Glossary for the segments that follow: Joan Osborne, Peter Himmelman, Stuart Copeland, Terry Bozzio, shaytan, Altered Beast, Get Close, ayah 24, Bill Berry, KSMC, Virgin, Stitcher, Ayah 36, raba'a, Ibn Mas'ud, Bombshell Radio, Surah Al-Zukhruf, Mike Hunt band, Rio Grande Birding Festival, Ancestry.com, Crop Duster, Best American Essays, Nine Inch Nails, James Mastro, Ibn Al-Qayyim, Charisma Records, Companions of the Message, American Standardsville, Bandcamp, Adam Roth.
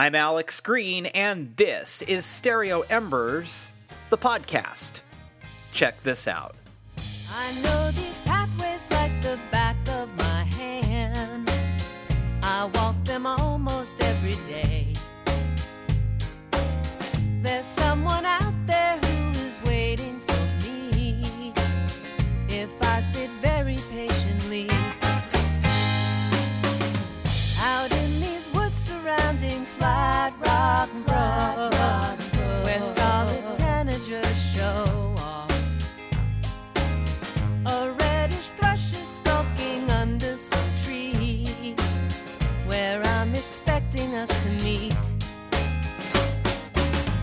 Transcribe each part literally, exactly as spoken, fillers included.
I'm Alex Green, and this is Stereo Embers, the podcast. Check this out. I know these pathways like the back of my hand. I walk them almost every day. There's someone out there who is waiting for me if I sit very patiently. Out in these woods surrounding flat rock and rock, rock, where scarlet tanagers show. A reddish thrush is stalking under some trees, where I'm expecting us to meet.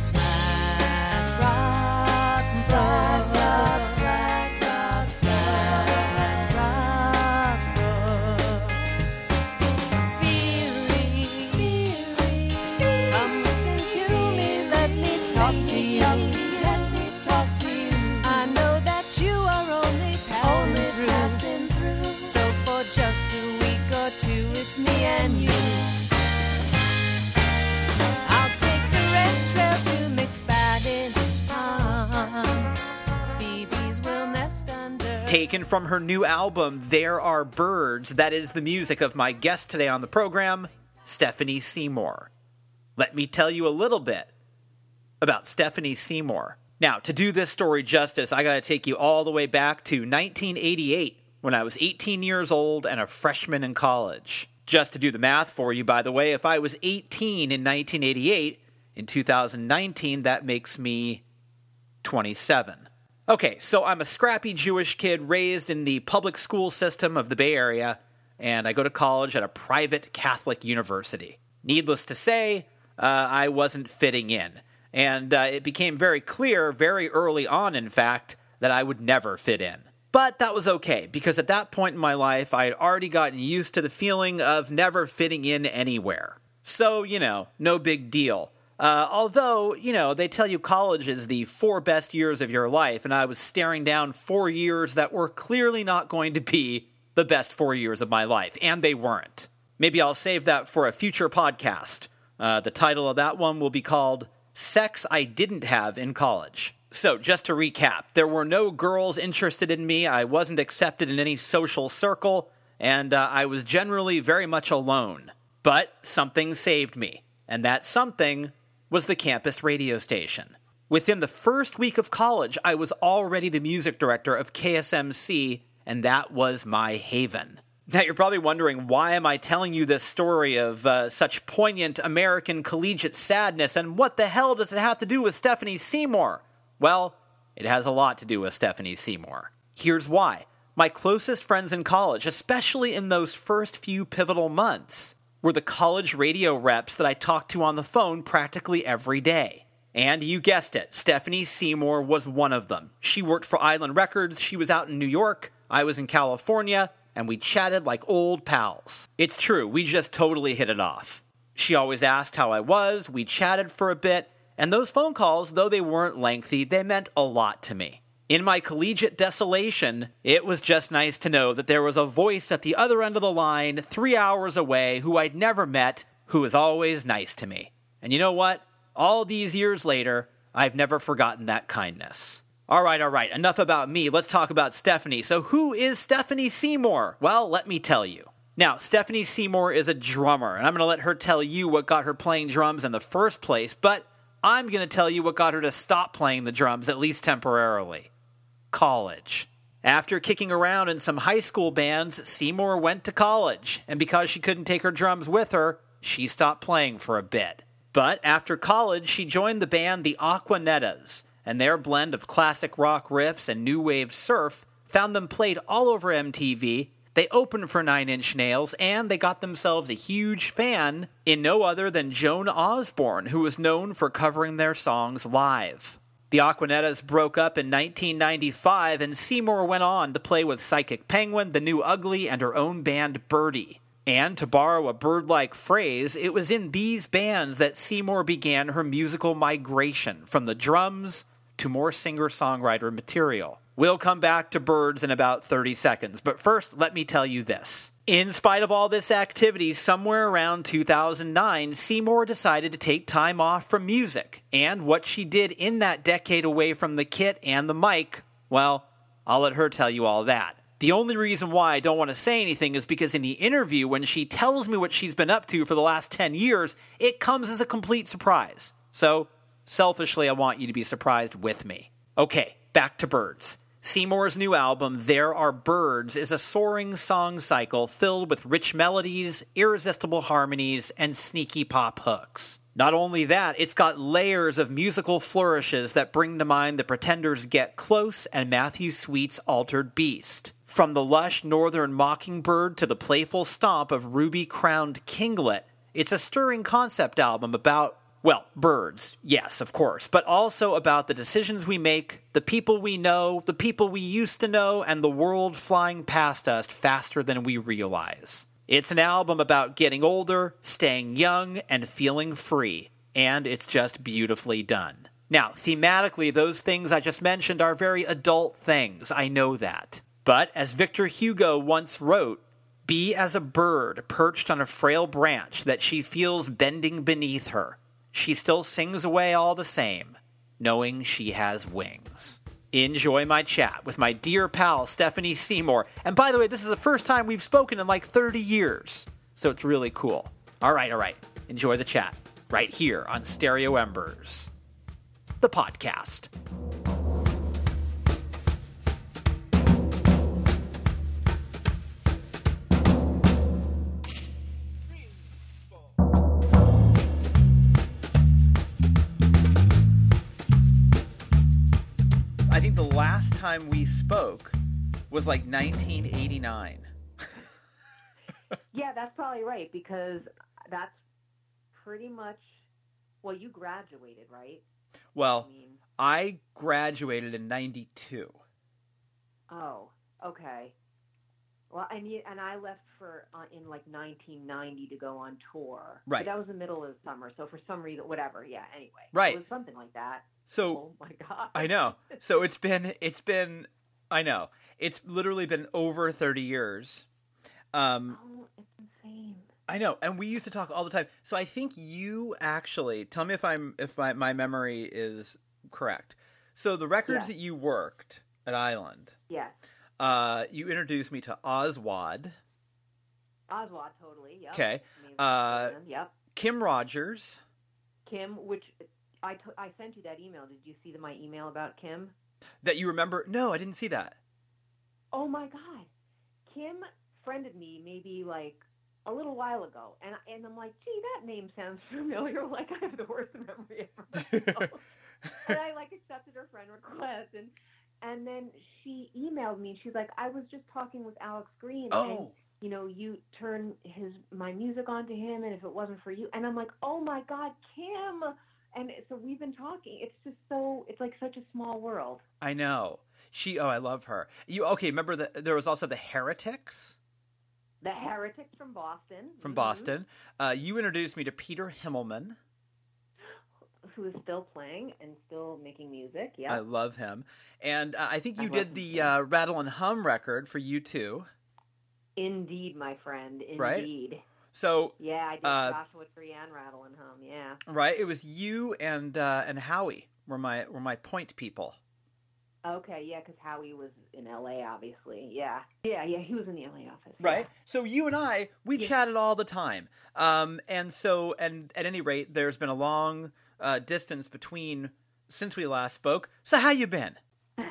Flat rock, flat rock, flat rock, flat rock, rock. Veery, Veery, come listen to me, let me talk to you. Taken from her new album, There Are Birds, that is the music of my guest today on the program, Stephanie Seymour. Let me tell you a little bit about Stephanie Seymour. Now, to do this story justice, I gotta take you all the way back to nineteen eighty-eight, when I was eighteen years old and a freshman in college. Just to do the math for you, by the way, if I was eighteen in nineteen eighty-eight, in two thousand nineteen, that makes me twenty-seven. Okay, so I'm a scrappy Jewish kid raised in the public school system of the Bay Area, and I go to college at a private Catholic university. Needless to say, uh, I wasn't fitting in, and uh, it became very clear very early on, in fact, that I would never fit in. But that was okay, because at that point in my life, I had already gotten used to the feeling of never fitting in anywhere. So, you know, no big deal. Uh, although, you know, they tell you college is the four best years of your life, and I was staring down four years that were clearly not going to be the best four years of my life, and they weren't. Maybe I'll save that for a future podcast. Uh, the title of that one will be called Sex I Didn't Have in College. So, just to recap, there were no girls interested in me, I wasn't accepted in any social circle, and uh, I was generally very much alone. But something saved me, and that something was the campus radio station. Within the first week of college, I was already the music director of K S M C, and that was my haven. Now, you're probably wondering, why am I telling you this story of uh, such poignant American collegiate sadness, and what the hell does it have to do with Stephanie Seymour? Well, it has a lot to do with Stephanie Seymour. Here's why. My closest friends in college, especially in those first few pivotal months, were the college radio reps that I talked to on the phone practically every day. And you guessed it, Stephanie Seymour was one of them. She worked for Island Records, she was out in New York, I was in California, and we chatted like old pals. It's true, we just totally hit it off. She always asked how I was, we chatted for a bit, and those phone calls, though they weren't lengthy, they meant a lot to me. In my collegiate desolation, it was just nice to know that there was a voice at the other end of the line, three hours away, who I'd never met, who was always nice to me. And you know what? All these years later, I've never forgotten that kindness. All right, all right, enough about me. Let's talk about Stephanie. So who is Stephanie Seymour? Well, let me tell you. Now, Stephanie Seymour is a drummer, and I'm going to let her tell you what got her playing drums in the first place, but I'm going to tell you what got her to stop playing the drums, at least temporarily. College. After kicking around in some high school bands, Seymour went to college, and because she couldn't take her drums with her, she stopped playing for a bit. But after college, she joined the band The Aquanettas, and their blend of classic rock riffs and new wave surf found them played all over M T V, they opened for Nine Inch Nails, and they got themselves a huge fan in no other than Joan Osborne, who was known for covering their songs live. The Aquanettas broke up in nineteen ninety-five, and Seymour went on to play with Psychic Penguin, The New Ugly, and her own band Birdie. And to borrow a bird-like phrase, it was in these bands that Seymour began her musical migration from the drums to more singer-songwriter material. We'll come back to birds in about thirty seconds. But first, let me tell you this. In spite of all this activity, somewhere around two thousand nine, Seymour decided to take time off from music. And what she did in that decade away from the kit and the mic, well, I'll let her tell you all that. The only reason why I don't want to say anything is because in the interview, when she tells me what she's been up to for the last ten years, it comes as a complete surprise. So, selfishly, I want you to be surprised with me. Okay, back to birds. Seymour's new album, There Are Birds, is a soaring song cycle filled with rich melodies, irresistible harmonies, and sneaky pop hooks. Not only that, it's got layers of musical flourishes that bring to mind the Pretenders' Get Close and Matthew Sweet's Altered Beast. From the lush northern mockingbird to the playful stomp of ruby-crowned kinglet, it's a stirring concept album about, well, birds, yes, of course, but also about the decisions we make, the people we know, the people we used to know, and the world flying past us faster than we realize. It's an album about getting older, staying young, and feeling free, and it's just beautifully done. Now, thematically, those things I just mentioned are very adult things, I know that. But, as Victor Hugo once wrote, be as a bird perched on a frail branch that she feels bending beneath her. She still sings away all the same, knowing she has wings. Enjoy my chat with my dear pal, Stephanie Seymour. And by the way, this is the first time we've spoken in like thirty years, so it's really cool. All right, all right. Enjoy the chat right here on Stereo Embers, the podcast. The last time we spoke was like nineteen eighty-nine. Yeah, that's probably right, because that's pretty much, well, you graduated, right? Well, I, mean, I graduated in ninety-two. Oh, okay. Well, and you, and I left for uh, in like nineteen ninety to go on tour. Right. But that was the middle of the summer, so for some reason, whatever. Yeah. Anyway. Right. It was something like that. So, oh my God. I know. So it's been, it's been, I know. It's literally been over thirty years. Um, oh, it's insane. I know. And we used to talk all the time. So I think you actually, tell me if I'm, if my, my memory is correct. So the records yeah. that you worked at Island. Yeah. Uh, you introduced me to Oswald. Oswald, totally. Yep. Okay. Uh, yep. Kim Rogers. Kim, which... I, t- I sent you that email. Did you see the, my email about Kim? That you remember? No, I didn't see that. Oh, my God. Kim friended me maybe like a little while ago. And, and I'm like, gee, that name sounds familiar. Like, I have the worst memory ever. And I, like, accepted her friend request. And, and then she emailed me. And she's like, I was just talking with Alex Green. Oh. And, you know, you turn his my music on to him. And if it wasn't for you. And I'm like, oh, my God, Kim. And so we've been talking. It's just so, it's like such a small world. I know. She, oh, I love her. You, okay, remember the, there was also the Heretics? The Heretics from Boston. From mm-hmm. Boston. Uh, you introduced me to Peter Himmelman. Who is still playing and still making music, yeah. I love him. And uh, I think you I did the uh, Rattle and Hum record for U two. Indeed, my friend. Indeed. Right? So yeah, I did uh, Joshua Tree and Rattle and Hum. Yeah, right. It was you and uh, and Howie were my were my point people. Okay, yeah, because Howie was in L A, obviously. Yeah, yeah, yeah. He was in the L A office, right? Yeah. So you and I, we yeah. chatted all the time, um, and so and at any rate, there's been a long uh, distance between since we last spoke. So how you been? I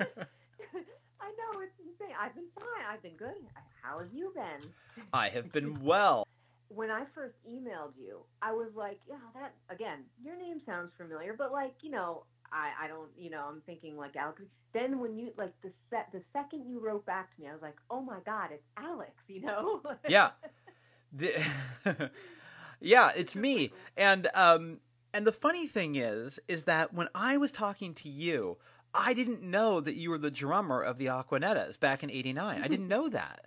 know, it's insane. I've been fine. I've been good. How have you been? I have been well. When I first emailed you, I was like, yeah, that, again, your name sounds familiar, but like, you know, I, I don't, you know, I'm thinking like Alex. Then when you, like the set, the second you wrote back to me, I was like, oh my God, it's Alex, you know? Yeah. The, yeah, it's me. And, um, and the funny thing is, is that when I was talking to you, I didn't know that you were the drummer of the Aquanettas back in eighty-nine. I didn't know that.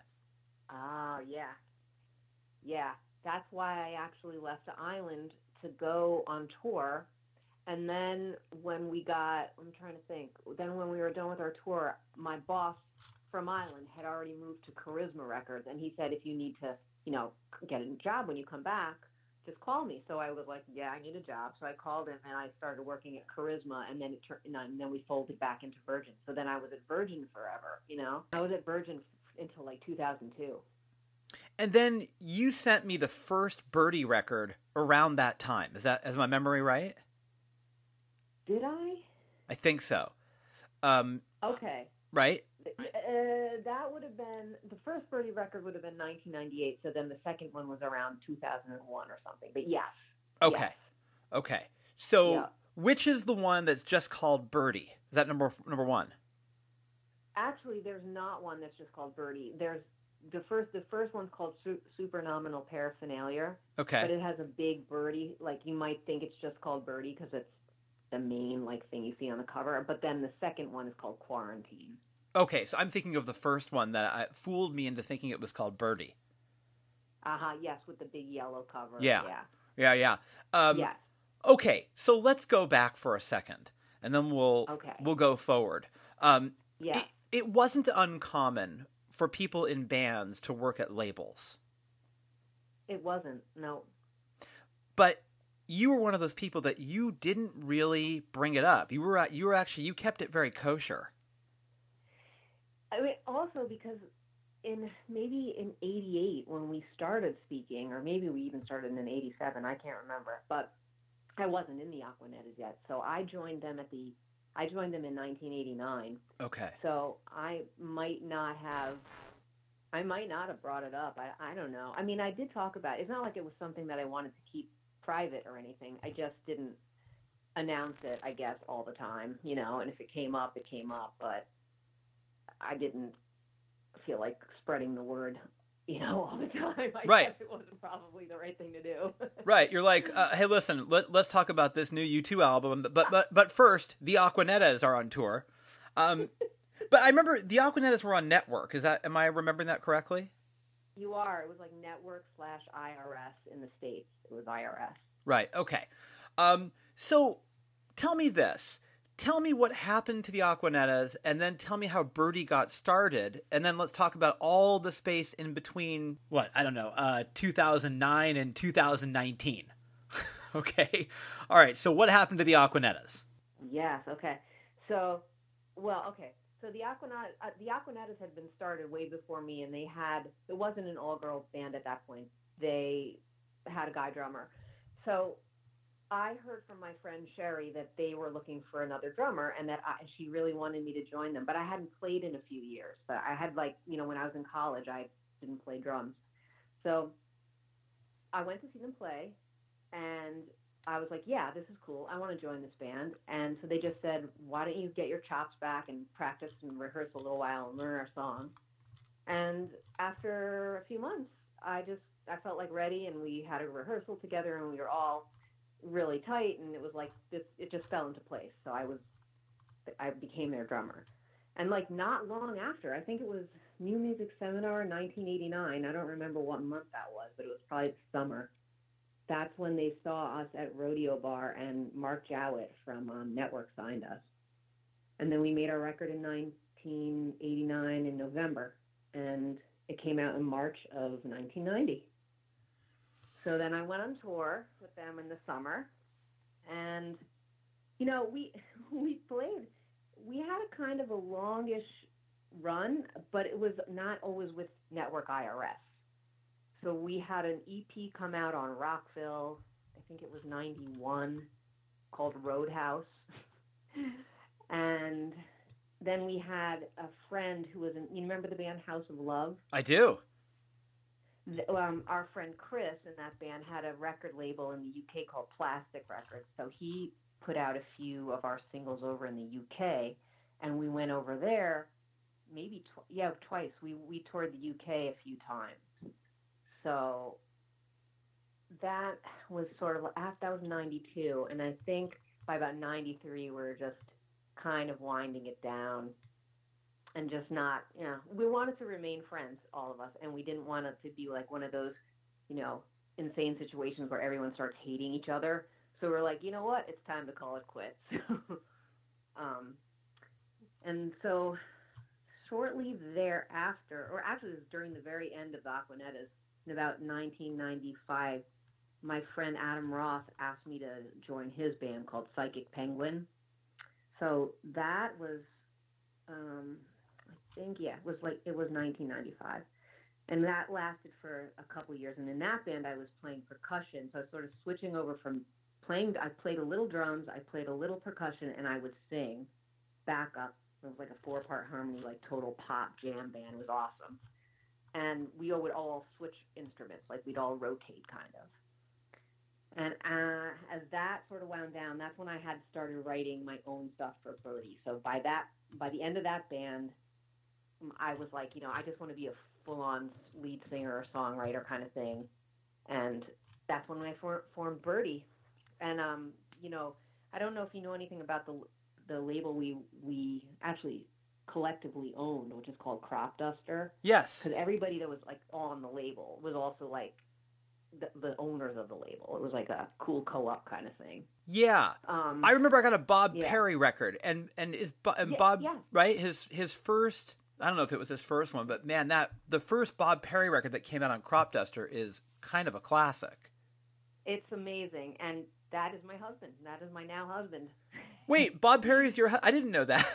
Oh, yeah. Yeah. That's why I actually left the Island to go on tour And then when we got, I'm trying to think, then when we were done with our tour, my boss from Island had already moved to Charisma Records. And he said, if you need to, you know, get a job when you come back, just call me. So I was like, yeah, I need a job. So I called him and I started working at Charisma. And then it turned, and then we folded back into Virgin. So then I was at Virgin forever, you know. I was at Virgin until like two thousand two. And then you sent me the first Birdie record around that time. Is that, is my memory right? Did I? I think so. Um, okay. Right? Uh, that would have been, the first Birdie record would have been nineteen ninety-eight, so then the second one was around two thousand one or something, but yes. Okay. Yes. Okay. So yeah. Which is the one that's just called Birdie? Is that number number one? Actually, there's not one that's just called Birdie. There's the first, the first one's called Su- Supernominal Paraphernalia. Okay. But it has a big birdie, like you might think it's just called Birdie because it's the main like thing you see on the cover, but then the second one is called Quarantine. Okay, so I'm thinking of the first one that I, fooled me into thinking it was called Birdie. Uh-huh, yes, with the big yellow cover. Yeah, yeah, yeah. yeah. Um, yes. Okay, so let's go back for a second, and then we'll okay. we'll go forward. Um, yeah. It, it wasn't uncommon for people in bands to work at labels. It wasn't, no. But you were one of those people that you didn't really bring it up. You were you were actually you kept it very kosher. I mean, also because in maybe in eighty-eight when we started speaking, or maybe we even started in eighty-seven, I can't remember. But I wasn't in the Aquanettas yet, so I joined them at the I joined them in nineteen eighty-nine. Okay. So I might not have. I might not have brought it up. I I don't know. I mean, I did talk about it. It's not like it was something that I wanted to keep private or anything. I just didn't announce it, I guess, all the time, you know, and if it came up, it came up, but I didn't feel like spreading the word, you know, all the time. I right. guess it wasn't probably the right thing to do. Right. You're like, uh, hey, listen, let, let's talk about this new U two album, but but but first, the Aquanettas are on tour. Um, but I remember the Aquanettas were on Network. Is that, am I remembering that correctly? You are. It was like Network slash I R S in the States. It was I R S. Right. Okay. Um, so tell me this. Tell me what happened to the Aquanettas, and then tell me how Birdie got started, and then let's talk about all the space in between, what, I don't know, uh, two thousand nine and two thousand nineteen. Okay. All right. So what happened to the Aquanettas? Yes. Okay. So, well, okay. So the Aquanettas, uh, the Aquanettas had been started way before me, and they had, it wasn't an all-girl band at that point. They had a guy drummer. So I heard from my friend Sherry that they were looking for another drummer, and that I, she really wanted me to join them, but I hadn't played in a few years. But I had, like, you know, when I was in college, I didn't play drums. So I went to see them play, and I was like, yeah, this is cool. I want to join this band. And so they just said, why don't you get your chops back and practice and rehearse a little while and learn our song. And after a few months, I just, I felt like ready, and we had a rehearsal together, and we were all really tight. And it was like, this, it just fell into place. So I was, I became their drummer. And like not long after, I think it was New Music Seminar nineteen eighty-nine. I don't remember what month that was, but it was probably the summer. That's when they saw us at Rodeo Bar, and Mark Jowett from um, Network signed us. And then we made our record in nineteen eighty-nine in November, and it came out in March of nineteen ninety. So then I went on tour with them in the summer, and, you know, we we played. We had a kind of a longish run, but it was not always with Network I R S. So we had an E P come out on Rockville, I think it was ninety-one, called Roadhouse. And then we had a friend who was in, you remember the band House of Love? I do. The, um, our friend Chris in that band had a record label in the U K called Plastic Records. So he put out a few of our singles over in the U K, and we went over there maybe, tw- yeah, twice. We, we toured the U K a few times. So that was sort of, that was ninety-two, and I think by about ninety-three, we were just kind of winding it down and just not, you know, we wanted to remain friends, all of us, and we didn't want it to be like one of those, you know, insane situations where everyone starts hating each other. So we're like, you know what? It's time to call it quits. um, and so shortly thereafter, or actually it was during the very end of the Aquanettas, in about nineteen ninety-five, my friend Adam Roth asked me to join his band called Psychic Penguin. So that was, um, I think, yeah, it was like, it was nineteen ninety-five. And that lasted for a couple of years. And in that band, I was playing percussion. So I was sort of switching over from playing, I played a little drums, I played a little percussion, and I would sing back up. It was like a four-part harmony, like total pop jam band. It was awesome. And we would all switch instruments, like we'd all rotate kind of. And uh, as that sort of wound down, that's when I had started writing my own stuff for Birdie. So by that, by the end of that band, I was like, you know, I just want to be a full-on lead singer or songwriter kind of thing. And that's when I for- formed Birdie. And, um, you know, I don't know if you know anything about the the label we we actually collectively owned, which is called Crop Duster. Yes. Because everybody that was, like, on the label was also, like, the, the owners of the label. It was like a cool co-op kind of thing. Yeah. Um, I remember I got a Bob yeah. Perry record. And, and, is Bo- and yeah, Bob, yeah. right, his his first... I don't know if it was his first one, but man, that the first Bob Perry record that came out on Crop Duster is kind of a classic. It's amazing, and that is my husband. That is my now husband. Wait, Bob Perry's your? Hu- I didn't know that.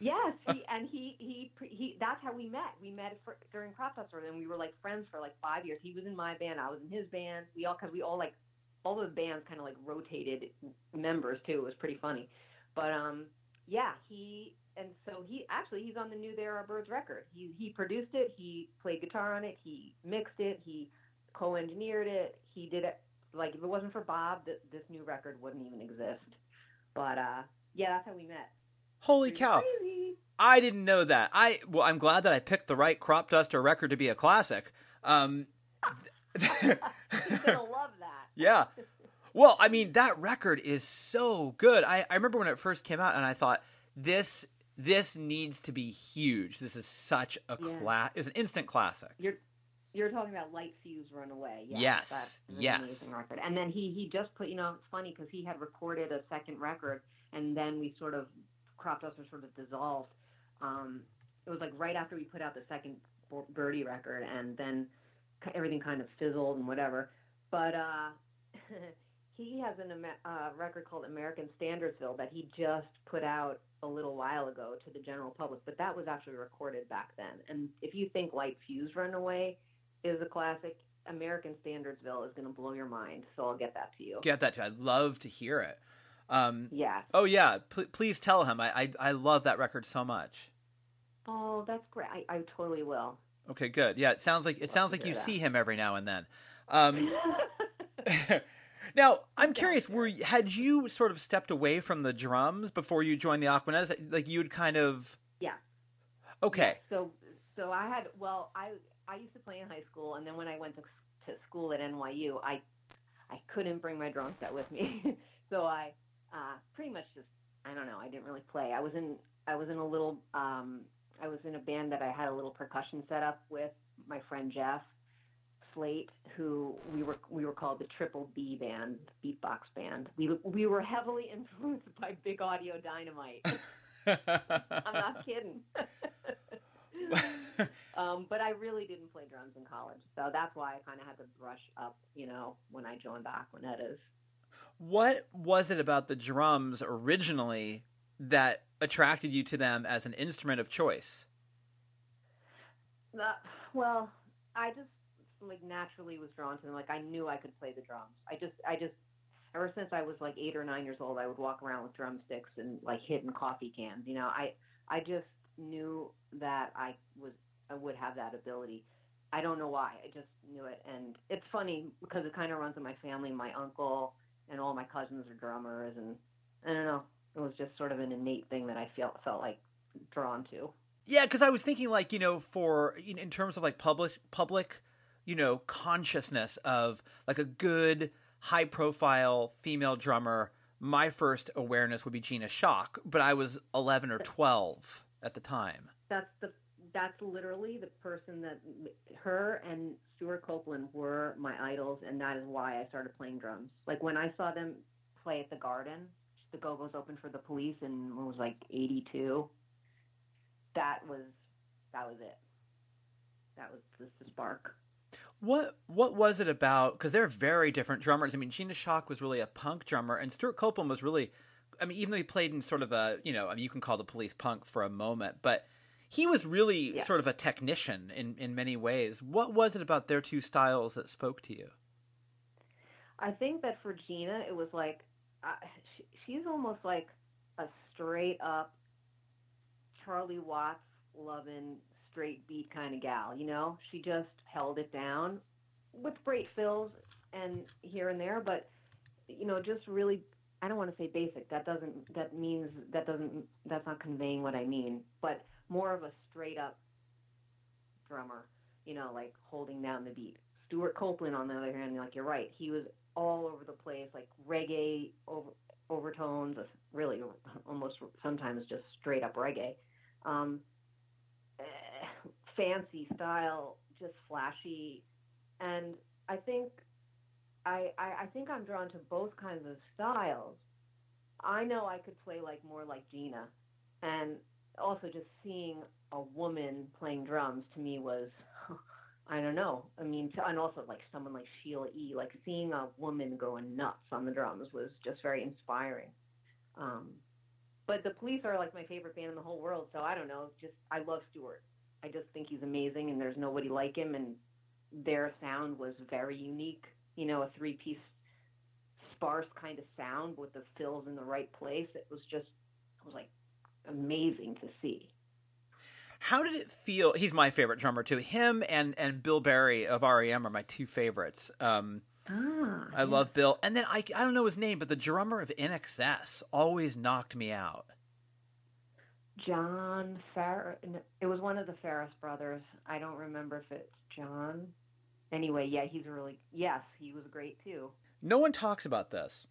Yes, he, and he, he he that's how we met. We met for, during Crop Duster, and we were like friends for like five years. He was in my band, I was in his band. We all because we all like all the bands kind of like rotated members too. It was pretty funny, but um, yeah, he. And so he actually he's on the new There Are Birds record. He he produced it. He played guitar on it. He mixed it. He co-engineered it. He did it. Like if it wasn't for Bob, th- this new record wouldn't even exist. But uh, yeah, that's how we met. Holy cow! Crazy. I didn't know that. I well, I'm glad that I picked the right Crop Duster record to be a classic. Um, You're gonna love that. Yeah. Well, I mean that record is so good. I I remember when it first came out, and I thought this. This needs to be huge. This is such a yeah. class. It's an instant classic. You're you're talking about Light Fuse Run Away. Yeah, yes, that's yes. An amazing record. And then he he just put. You know, it's funny because he had recorded a second record, and then we sort of Crop Duster sort of dissolved. Um, it was like right after we put out the second Birdie record, and then everything kind of fizzled and whatever. But uh, he has a uh, record called American Standardsville that he just put out a little while ago to the general public, but that was actually recorded back then. And if you think Light Fuse Run Away is a classic, American Standardsville is going to blow your mind. So I'll get that to you. Get that to you. I'd love to hear it. Um, yeah. Oh yeah. P- please tell him. I, I I love that record so much. Oh, that's great. I, I totally will. Okay, good. Yeah. It sounds like, it sounds like you that. see him every now and then. Um, Now, I'm curious, were had you sort of stepped away from the drums before you joined the Aquanettas? Like, you'd kind of... Yeah. Okay. Yeah, so, so I had... Well, I I used to play in high school, and then when I went to, to school at N Y U, I I couldn't bring my drum set with me. So I uh, pretty much just... I don't know. I didn't really play. I was in I was in a little... Um, I was in a band that I had a little percussion set up with my friend Jeff Slate, who we were we were called the Triple B Band, beatbox band. We we were heavily influenced by Big Audio Dynamite. I'm not kidding. um, but I really didn't play drums in college, so that's why I kind of had to brush up, you know, when I joined the Aquanettas. What was it about the drums originally that attracted you to them as an instrument of choice? Uh, well, I just. like naturally was drawn to them. Like I knew I could play the drums. I just, I just, ever since I was like eight or nine years old, I would walk around with drumsticks and like hidden coffee cans. You know, I, I just knew that I was, I would have that ability. I don't know why. I just knew it. And it's funny because it kind of runs in my family. My uncle and all my cousins are drummers, and I don't know. It was just sort of an innate thing that I felt felt like drawn to. Yeah, because I was thinking like, you know, for in terms of like public public. you know, consciousness of like a good high profile female drummer. My first awareness would be Gina Schock, but I was eleven or twelve at the time. That's the, that's literally the person that her and Stuart Copeland were my idols, and that is why I started playing drums. Like when I saw them play at the Garden, the Go-Go's opened for the Police, and it was like eighty-two. That was that was it. That was just the spark. What what was it about? Because they're very different drummers. I mean, Gina Schock was really a punk drummer, and Stuart Copeland was really. I mean, even though he played in sort of a, you know, I mean, you can call the Police punk for a moment, but he was really yeah. sort of a technician in, in many ways. What was it about their two styles that spoke to you? I think that for Gina, it was like, uh, she, she's almost like a straight up Charlie Watts loving straight beat kind of gal, you know? She just held it down with great fills and here and there, but, you know, just really... I don't want to say basic. That doesn't, that means, that doesn't, that's not conveying what I mean, but more of a straight up drummer, you know, like holding down the beat. Stuart Copeland, on the other hand, like you're right, he was all over the place, like reggae over, overtones, really almost sometimes just straight up reggae. Um, eh, fancy style, just flashy. And I think, I, I think I'm drawn to both kinds of styles. I know I could play like more like Gina, and also just seeing a woman playing drums to me was, I don't know. I mean, to, and also like someone like Sheila E., like seeing a woman going nuts on the drums was just very inspiring. Um, but the Police are like my favorite band in the whole world, so I don't know. Just I love Stuart. I just think he's amazing, and there's nobody like him, and their sound was very unique. You know, a three-piece sparse kind of sound with the fills in the right place. It was just, it was like amazing to see. How did it feel? He's my favorite drummer too. Him and, and Bill Berry of R E M are my two favorites. Um, ah, I yeah. love Bill. And then I, I don't know his name, but the drummer of I N X S always knocked me out. John Farr. It was one of the Ferris brothers. I don't remember if it's John. Anyway, yeah, he's really, yes, he was great too. No one talks about this,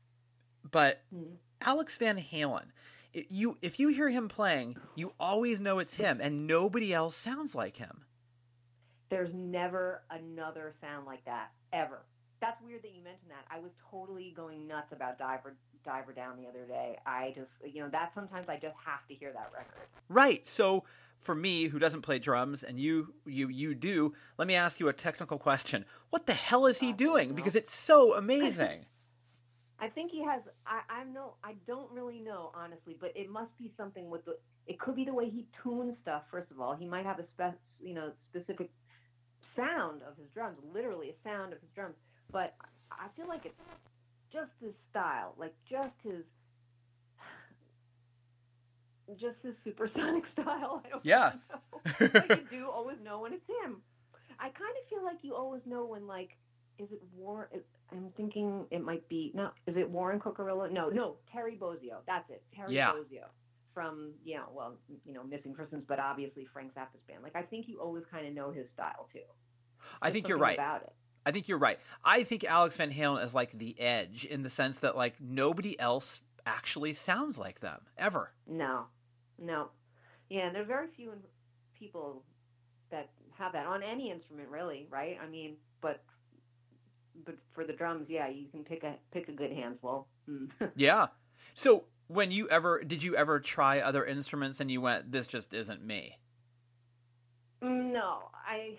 but mm-hmm. Alex Van Halen, it, you, if you hear him playing, you always know it's him, and nobody else sounds like him. There's never another sound like that, ever. That's weird that you mentioned that. I was totally going nuts about Diver Diver Down the other day. I just, you know, that sometimes I just have to hear that record. Right, so... For me, who doesn't play drums, and you, you, you do. Let me ask you a technical question: what the hell is he doing? Because it's so amazing. I think he has. I, I know. I don't really know, honestly, but it must be something with the. It could be the way he tunes stuff. First of all, he might have a spec, you know, specific sound of his drums. Literally, a sound of his drums. But I feel like it's just his style, like just his. Just his supersonic style. I don't yeah. really know. Like, you do always know when it's him. I kind of feel like you always know when, like, is it Warren? Is, I'm thinking it might be, no, is it Warren Coccarello? No, no, Terry Bozzio. That's it. Terry yeah. Bozzio from, you know, well, you know, Missing Persons, but obviously Frank Zappa's band. Like, I think you always kind of know his style, too. There's I think you're right. About it. I think you're right. I think Alex Van Halen is, like, the edge in the sense that, like, nobody else actually sounds like them, ever. No. No. Yeah, and there are very few people that have that on any instrument, really, right? I mean, but but for the drums, yeah, you can pick a pick a good handful. Yeah. So when you ever did you ever try other instruments and you went, this just isn't me? No, I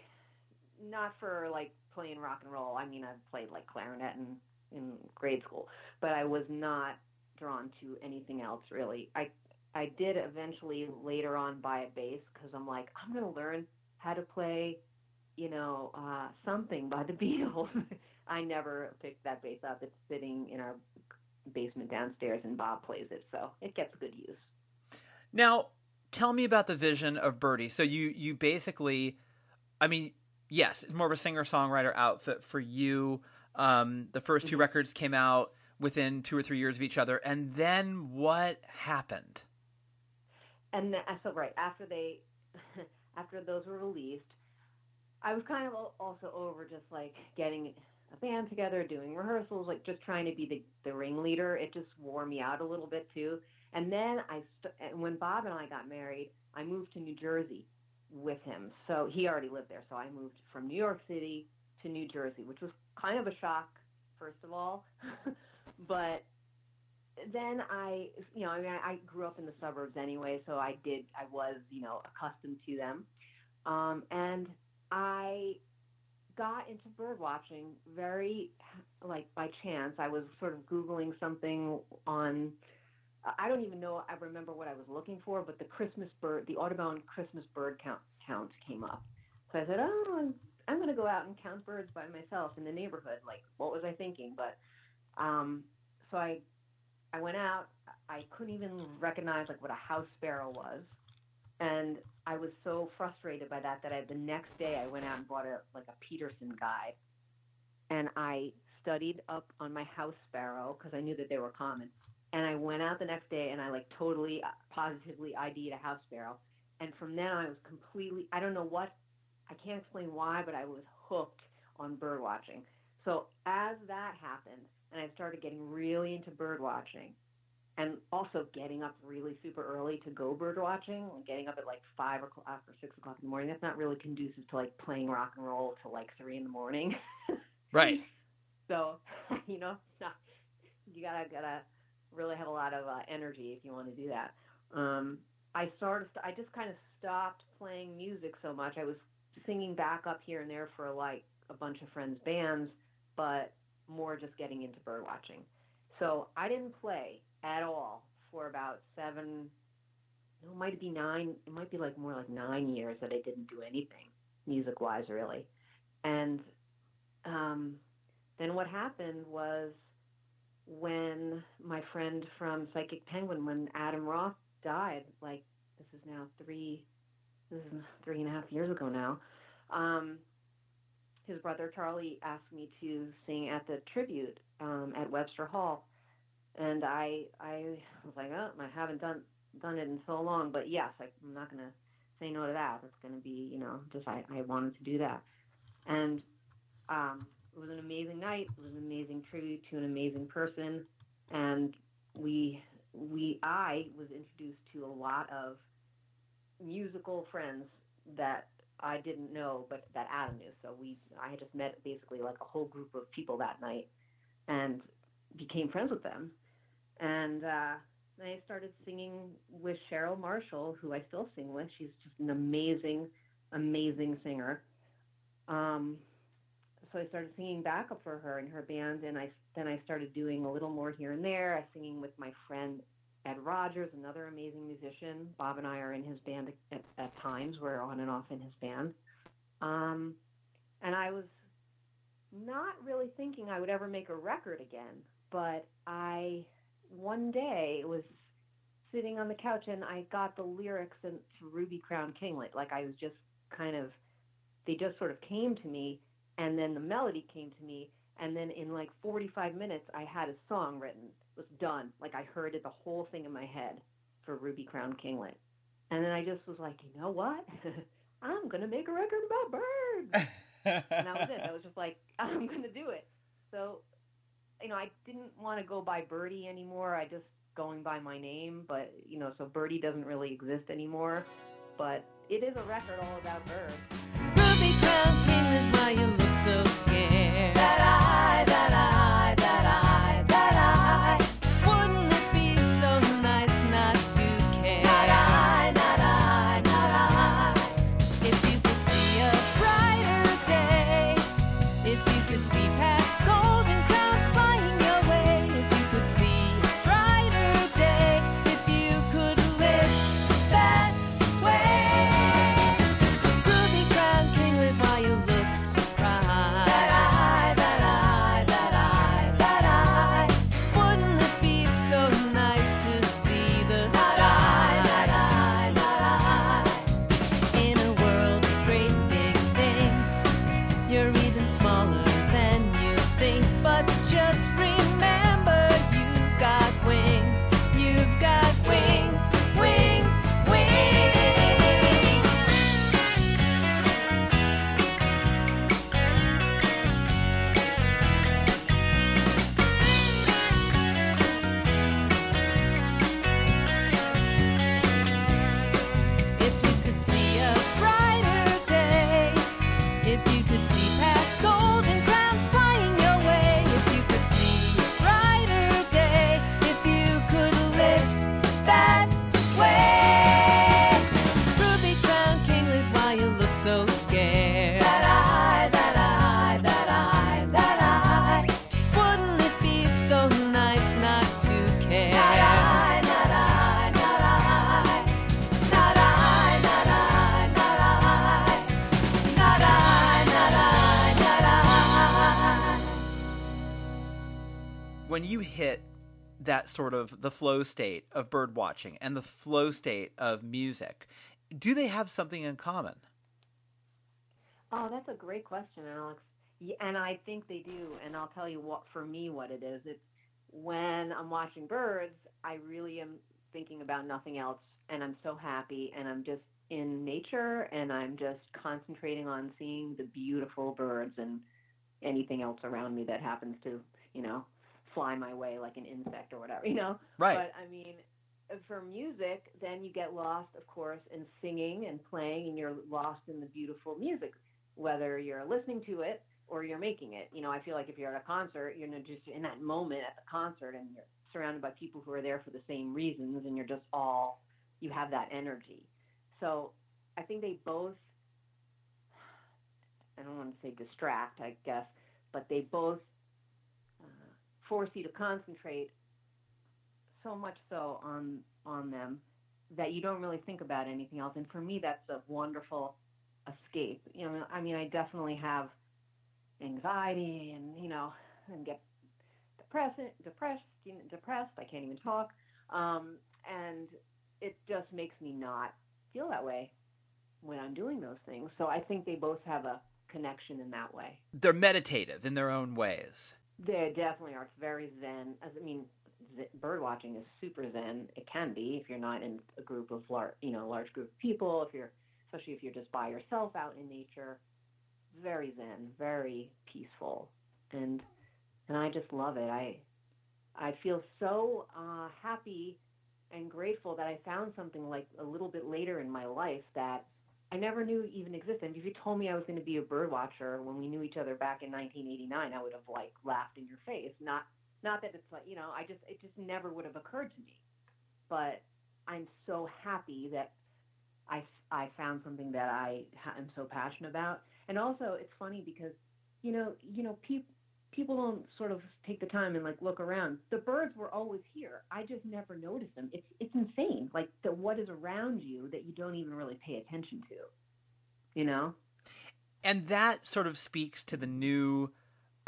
not for like playing rock and roll. I mean, I've played like clarinet in in grade school, but I was not drawn to anything else, really. I I did eventually later on buy a bass because I'm like, I'm going to learn how to play, you know, uh, something by the Beatles. I never picked that bass up. It's sitting in our basement downstairs, and Bob plays it, so it gets good use. Now, tell me about the vision of Birdie. So you, you basically, I mean, yes, it's more of a singer-songwriter outfit for you. Um, the first two mm-hmm. records came out within two or three years of each other, and then what happened? And I so right after they, after those were released, I was kind of also over just like getting a band together, doing rehearsals, like just trying to be the, the ringleader. It just wore me out a little bit too. And then I, st- when Bob and I got married, I moved to New Jersey, with him. So he already lived there. So I moved from New York City to New Jersey, which was kind of a shock, first of all. But then I, you know, I mean, I grew up in the suburbs anyway, so I did, I was, you know, accustomed to them. Um, and I got into bird watching very, like, by chance. I was sort of Googling something on, I don't even know, I remember what I was looking for, but the Christmas bird, the Audubon Christmas bird count, count came up. So I said, oh, I'm, I'm going to go out and count birds by myself in the neighborhood. Like, what was I thinking? But, um, so I, I went out, I couldn't even recognize, like, what a house sparrow was. And I was so frustrated by that that I, the next day I went out and bought a like a Peterson guide, and I studied up on my house sparrow because I knew that they were common. And I went out the next day and I like totally positively ID'd a house sparrow. And from then on, I was completely, I don't know what, I can't explain why, but I was hooked on bird watching. So as that happened, and I started getting really into bird watching. And also getting up really super early to go bird watching, getting up at like five o'clock or six o'clock in the morning. That's not really conducive to like playing rock and roll till like three in the morning. Right. So, you know, you gotta gotta really have a lot of uh, energy if you want to do that. Um, I sort of, I just kind of stopped playing music so much. I was singing back up here and there for like a bunch of friends' bands, but more just getting into bird watching. So I didn't play at all for about seven, no, it might be nine, it might be like more like nine years that I didn't do anything music-wise, really. And um, then what happened was when my friend from Psychic Penguin, when Adam Roth died, like this is now three, this is three and a half years ago now, um, his brother Charlie asked me to sing at the tribute um, at Webster Hall. And I, I was like, oh, I haven't done done it in so long, but yes, I, I'm not gonna say no to that. It's gonna be, you know, just I, I wanted to do that, and um, it was an amazing night. It was an amazing tribute to an amazing person, and we we I was introduced to a lot of musical friends that I didn't know, but that Adam knew. So we I had just met basically like a whole group of people that night, and became friends with them. And uh, I started singing with Cheryl Marshall, who I still sing with. She's just an amazing, amazing singer. Um, so I started singing backup for her in her band, and I then I started doing a little more here and there. I was singing with my friend Ed Rogers, another amazing musician. Bob and I are in his band at, at times. We're on and off in his band. Um, and I was not really thinking I would ever make a record again. But I, one day, was sitting on the couch and I got the lyrics to Ruby Crown King. Like, like I was just kind of, they just sort of came to me, and then the melody came to me, and then in like forty-five minutes, I had a song written. It was done. Like I heard it, the whole thing in my head for Ruby Crown Kinglet. And then I just was like, you know what? I'm going to make a record about birds. And that was it. I was just like, I'm going to do it. So, you know, I didn't want to go by Birdie anymore. I just going by my name, but, you know, so Birdie doesn't really exist anymore. But it is a record all about birds. Ruby Crown Kinglet, why you look so scared? That eye, that eye, that eye, that eye. Wouldn't it be so nice not to care? That eye, that eye, that eye. If you could see a brighter day, if you could see past gold and that I when you hit that sort of the flow state of bird watching and the flow state of music, do they have something in common? Oh, that's a great question, Alex. And I think they do. And I'll tell you what, for me, what it is. It's when I'm watching birds, I really am thinking about nothing else. And I'm so happy. And I'm just in nature. And I'm just concentrating on seeing the beautiful birds and anything else around me that happens to, you know, fly my way like an insect or whatever, you know? Right. But I mean, for music, then you get lost, of course, in singing and playing, and you're lost in the beautiful music, whether you're listening to it or you're making it. You know, I feel like if you're at a concert, you're just in that moment at the concert, and you're surrounded by people who are there for the same reasons, and you're just all, you have that energy. So I think they both, I don't want to say distract, I guess, but they both force you to concentrate so much so on on them that you don't really think about anything else. And for me, that's a wonderful escape. You know, I mean, I definitely have anxiety and, you know, and get depressed, depressed, depressed. I can't even talk. Um, and it just makes me not feel that way when I'm doing those things. So I think they both have a connection in that way. They're meditative in their own ways. They definitely are. It's very zen. I mean, bird watching is super zen. It can be if you're not in a group of large, you know, large group of people. If you're, especially if you're just by yourself out in nature, very zen, very peaceful, and and I just love it. I I feel so uh, happy and grateful that I found something like a little bit later in my life that I never knew even existed. If you told me I was going to be a bird watcher when we knew each other back in nineteen eighty-nine, I would have like laughed in your face. Not, not that it's like, you know, I just, it just never would have occurred to me, but I'm so happy that I, I found something that I am so passionate about. And also it's funny because, you know, you know, people, people don't sort of take the time and like look around. The birds were always here. I just never noticed them. It's it's insane. Like the, what is around you that you don't even really pay attention to, you know? And that sort of speaks to the new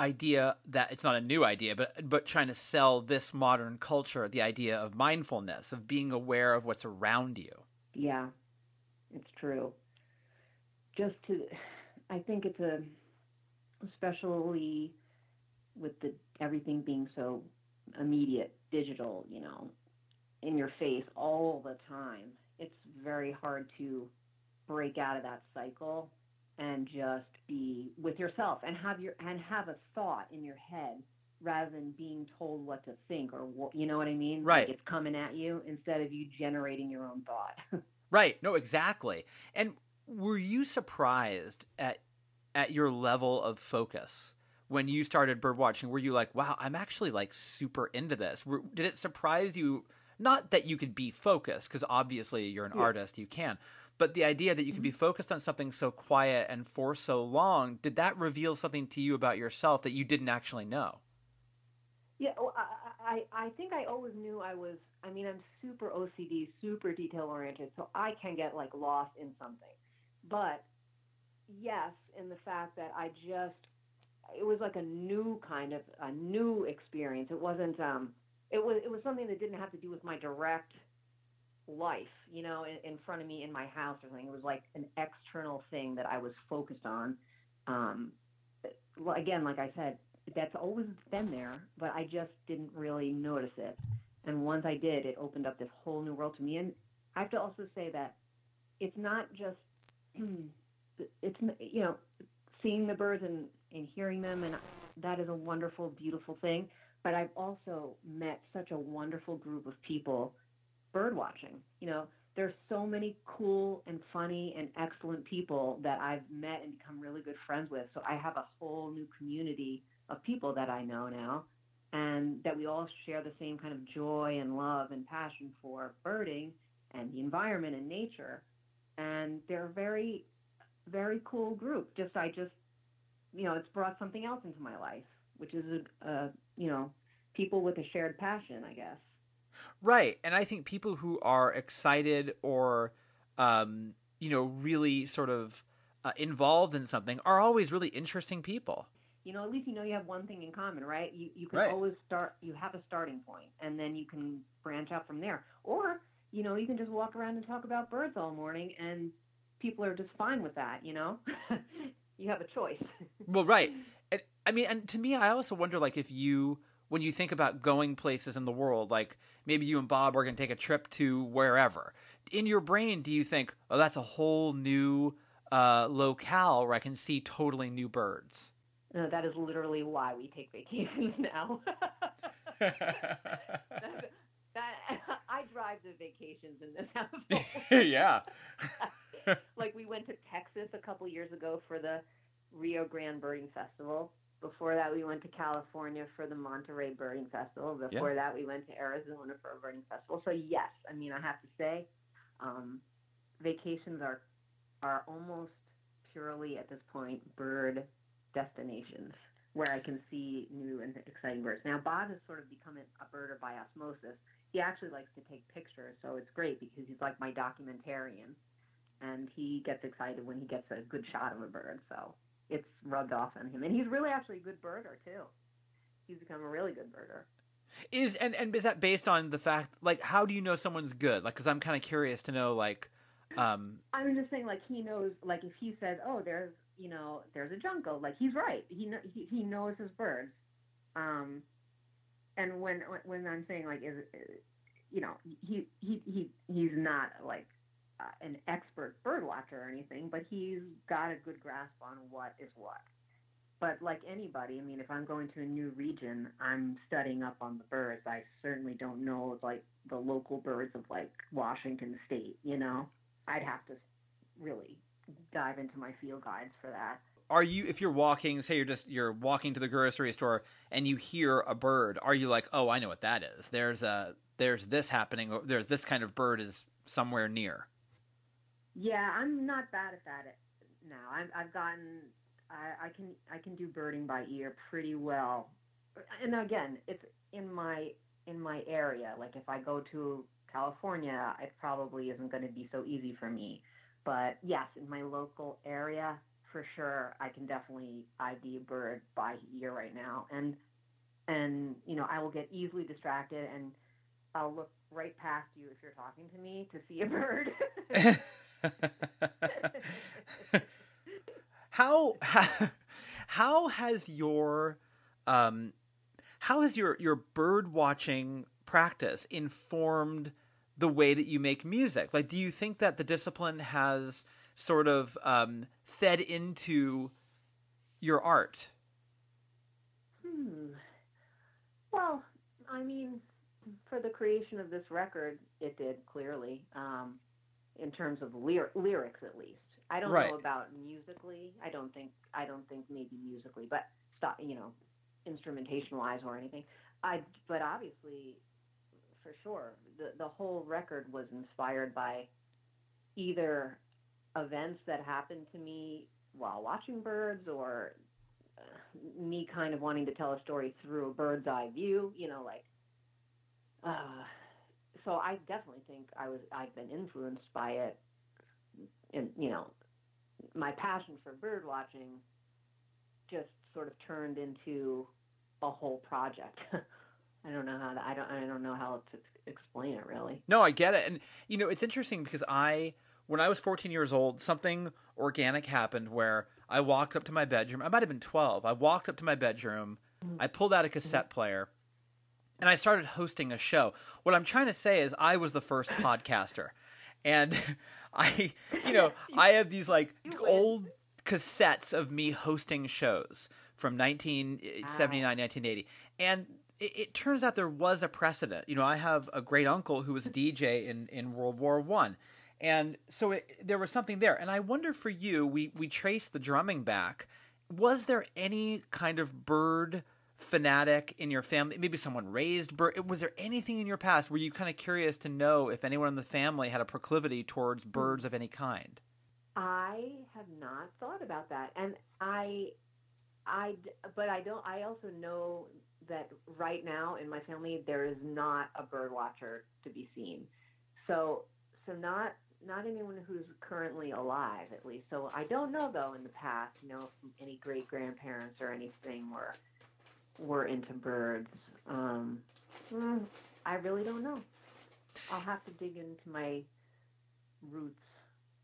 idea that it's not a new idea, but, but trying to sell this modern culture, the idea of mindfulness, of being aware of what's around you. Yeah, it's true. Just to, I think it's a, especially with the everything being so immediate, digital, you know, in your face all the time, it's very hard to break out of that cycle and just be with yourself and have your and have a thought in your head rather than being told what to think or what, you know what I mean? Right. Like it's coming at you instead of you generating your own thought. Right. No, exactly. And were you surprised at at your level of focus? When you started bird watching, were you like, wow, I'm actually like super into this? Did it surprise you? Not that you could be focused, because obviously you're an yeah. artist, you can, but the idea that you could be focused on something so quiet and for so long, did that reveal something to you about yourself that you didn't actually know? Yeah, well, I, I, I think I always knew I was, I mean, I'm super O C D, super detail oriented, so I can get like lost in something. But yes, in the fact that I just, it was like a new kind of a new experience. It wasn't, um, it was, it was something that didn't have to do with my direct life, you know, in, in front of me in my house or something. It was like an external thing that I was focused on. Um, well, again, like I said, that's always been there, but I just didn't really notice it. And once I did, it opened up this whole new world to me. And I have to also say that it's not just, it's, you know, seeing the birds and, and hearing them, and that is a wonderful, beautiful thing. But I've also met such a wonderful group of people bird watching. You know, there's so many cool and funny and excellent people that I've met and become really good friends with. So I have a whole new community of people that I know now, and that we all share the same kind of joy and love and passion for birding and the environment and nature. And they're a very, very cool group. Just I just you know, it's brought something else into my life, which is, uh, you know, people with a shared passion, I guess. Right. And I think people who are excited or, um, you know, really sort of uh, involved in something are always really interesting people. you know, at least you know you have one thing in common, right? You you can right. always start, you have a starting point, and then you can branch out from there. Or, you know, you can just walk around and talk about birds all morning, and people are just fine with that, you know? You have a choice. Well, right. And, I mean, and to me, I also wonder, like, if you, when you think about going places in the world, like, maybe you and Bob are going to take a trip to wherever. In your brain, do you think, oh, that's a whole new uh, locale where I can see totally new birds? No, that is literally why we take vacations now. that, that, I drive the vacations in this household. Yeah. Like, we went to Texas a couple years ago for the Rio Grande Birding Festival. Before that, we went to California for the Monterey Birding Festival. Before yeah. that, we went to Arizona for a birding festival. So, yes, I mean, I have to say, um, vacations are are almost purely, at this point, bird destinations where I can see new and exciting birds. Now, Bob has sort of become a birder by osmosis. He actually likes to take pictures, so it's great because he's like my documentarian. And he gets excited when he gets a good shot of a bird, so it's rubbed off on him. And he's really actually a good birder, too. He's become a really good birder. Is and, and is that based on the fact, like, how do you know someone's good? Like, because I'm kind of curious to know, like... Um... I'm just saying, like, he knows, like, if he says, oh, there's, you know, there's a junco, like, he's right. He know, he, he knows his birds. Um, and when when I'm saying, like, is, you know, he he, he he's not, like... Uh, an expert bird watcher or anything, but he's got a good grasp on what is what. But like anybody, I mean, if I'm going to a new region, I'm studying up on the birds. I certainly don't know like the local birds of like Washington State, you know? I'd have to really dive into my field guides for that. Are you, if you're walking, say you're just, you're walking to the grocery store and you hear a bird, are you like, oh, I know what that is. There's a, there's this happening. Or there's this kind of bird is somewhere near. Yeah, I'm not bad at that now. I'm, I've gotten, I, I can, I can do birding by ear pretty well. And again, it's in my in my area. Like if I go to California, it probably isn't going to be so easy for me. But yes, in my local area, for sure, I can definitely I D a bird by ear right now. And and you know, I will get easily distracted, and I'll look right past you if you're talking to me to see a bird. how, how how has your um how has your your bird watching practice informed the way that you make music? Like, do you think that the discipline has sort of um fed into your art? Hmm. Well, I mean, for the creation of this record, it did clearly. Um, in terms of lyr- lyrics, at least. I don't right. know about musically. I don't think, I don't think maybe musically, but stop, you know, instrumentation-wise or anything. I, but obviously, for sure, the, the whole record was inspired by either events that happened to me while watching birds or uh, me kind of wanting to tell a story through a bird's eye view, you know, like, uh, so I definitely think I was, I've been influenced by it. And, you know, my passion for bird watching just sort of turned into a whole project. I don't know how to, I don't, I don't know how to explain it really. No, I get it. And, you know, it's interesting because I, when I was fourteen years old, something organic happened where I walked up to my bedroom. I might've been twelve. I walked up to my bedroom. Mm-hmm. I pulled out a cassette mm-hmm. player. And I started hosting a show. What I'm trying to say is I was the first podcaster. And I, you know, I have these like old cassettes of me hosting shows from nineteen seventy-nine, ah. nineteen eighty. And it, it turns out there was a precedent. You know, I have a great uncle who was a D J in, in World War One. And so it, there was something there. And I wonder for you, we, we traced the drumming back. Was there any kind of bird fanatic in your family? Maybe someone raised bird. Was there anything in your past where you kind of curious to know if anyone in the family had a proclivity towards birds of any kind? I have not thought about that, and I, I, but I don't. I also know that right now in my family there is not a bird watcher to be seen. So, so not not anyone who's currently alive, at least. So I don't know, though, in the past, you know, if any great-grandparents or anything were were into birds. Um, I really don't know. I'll have to dig into my roots.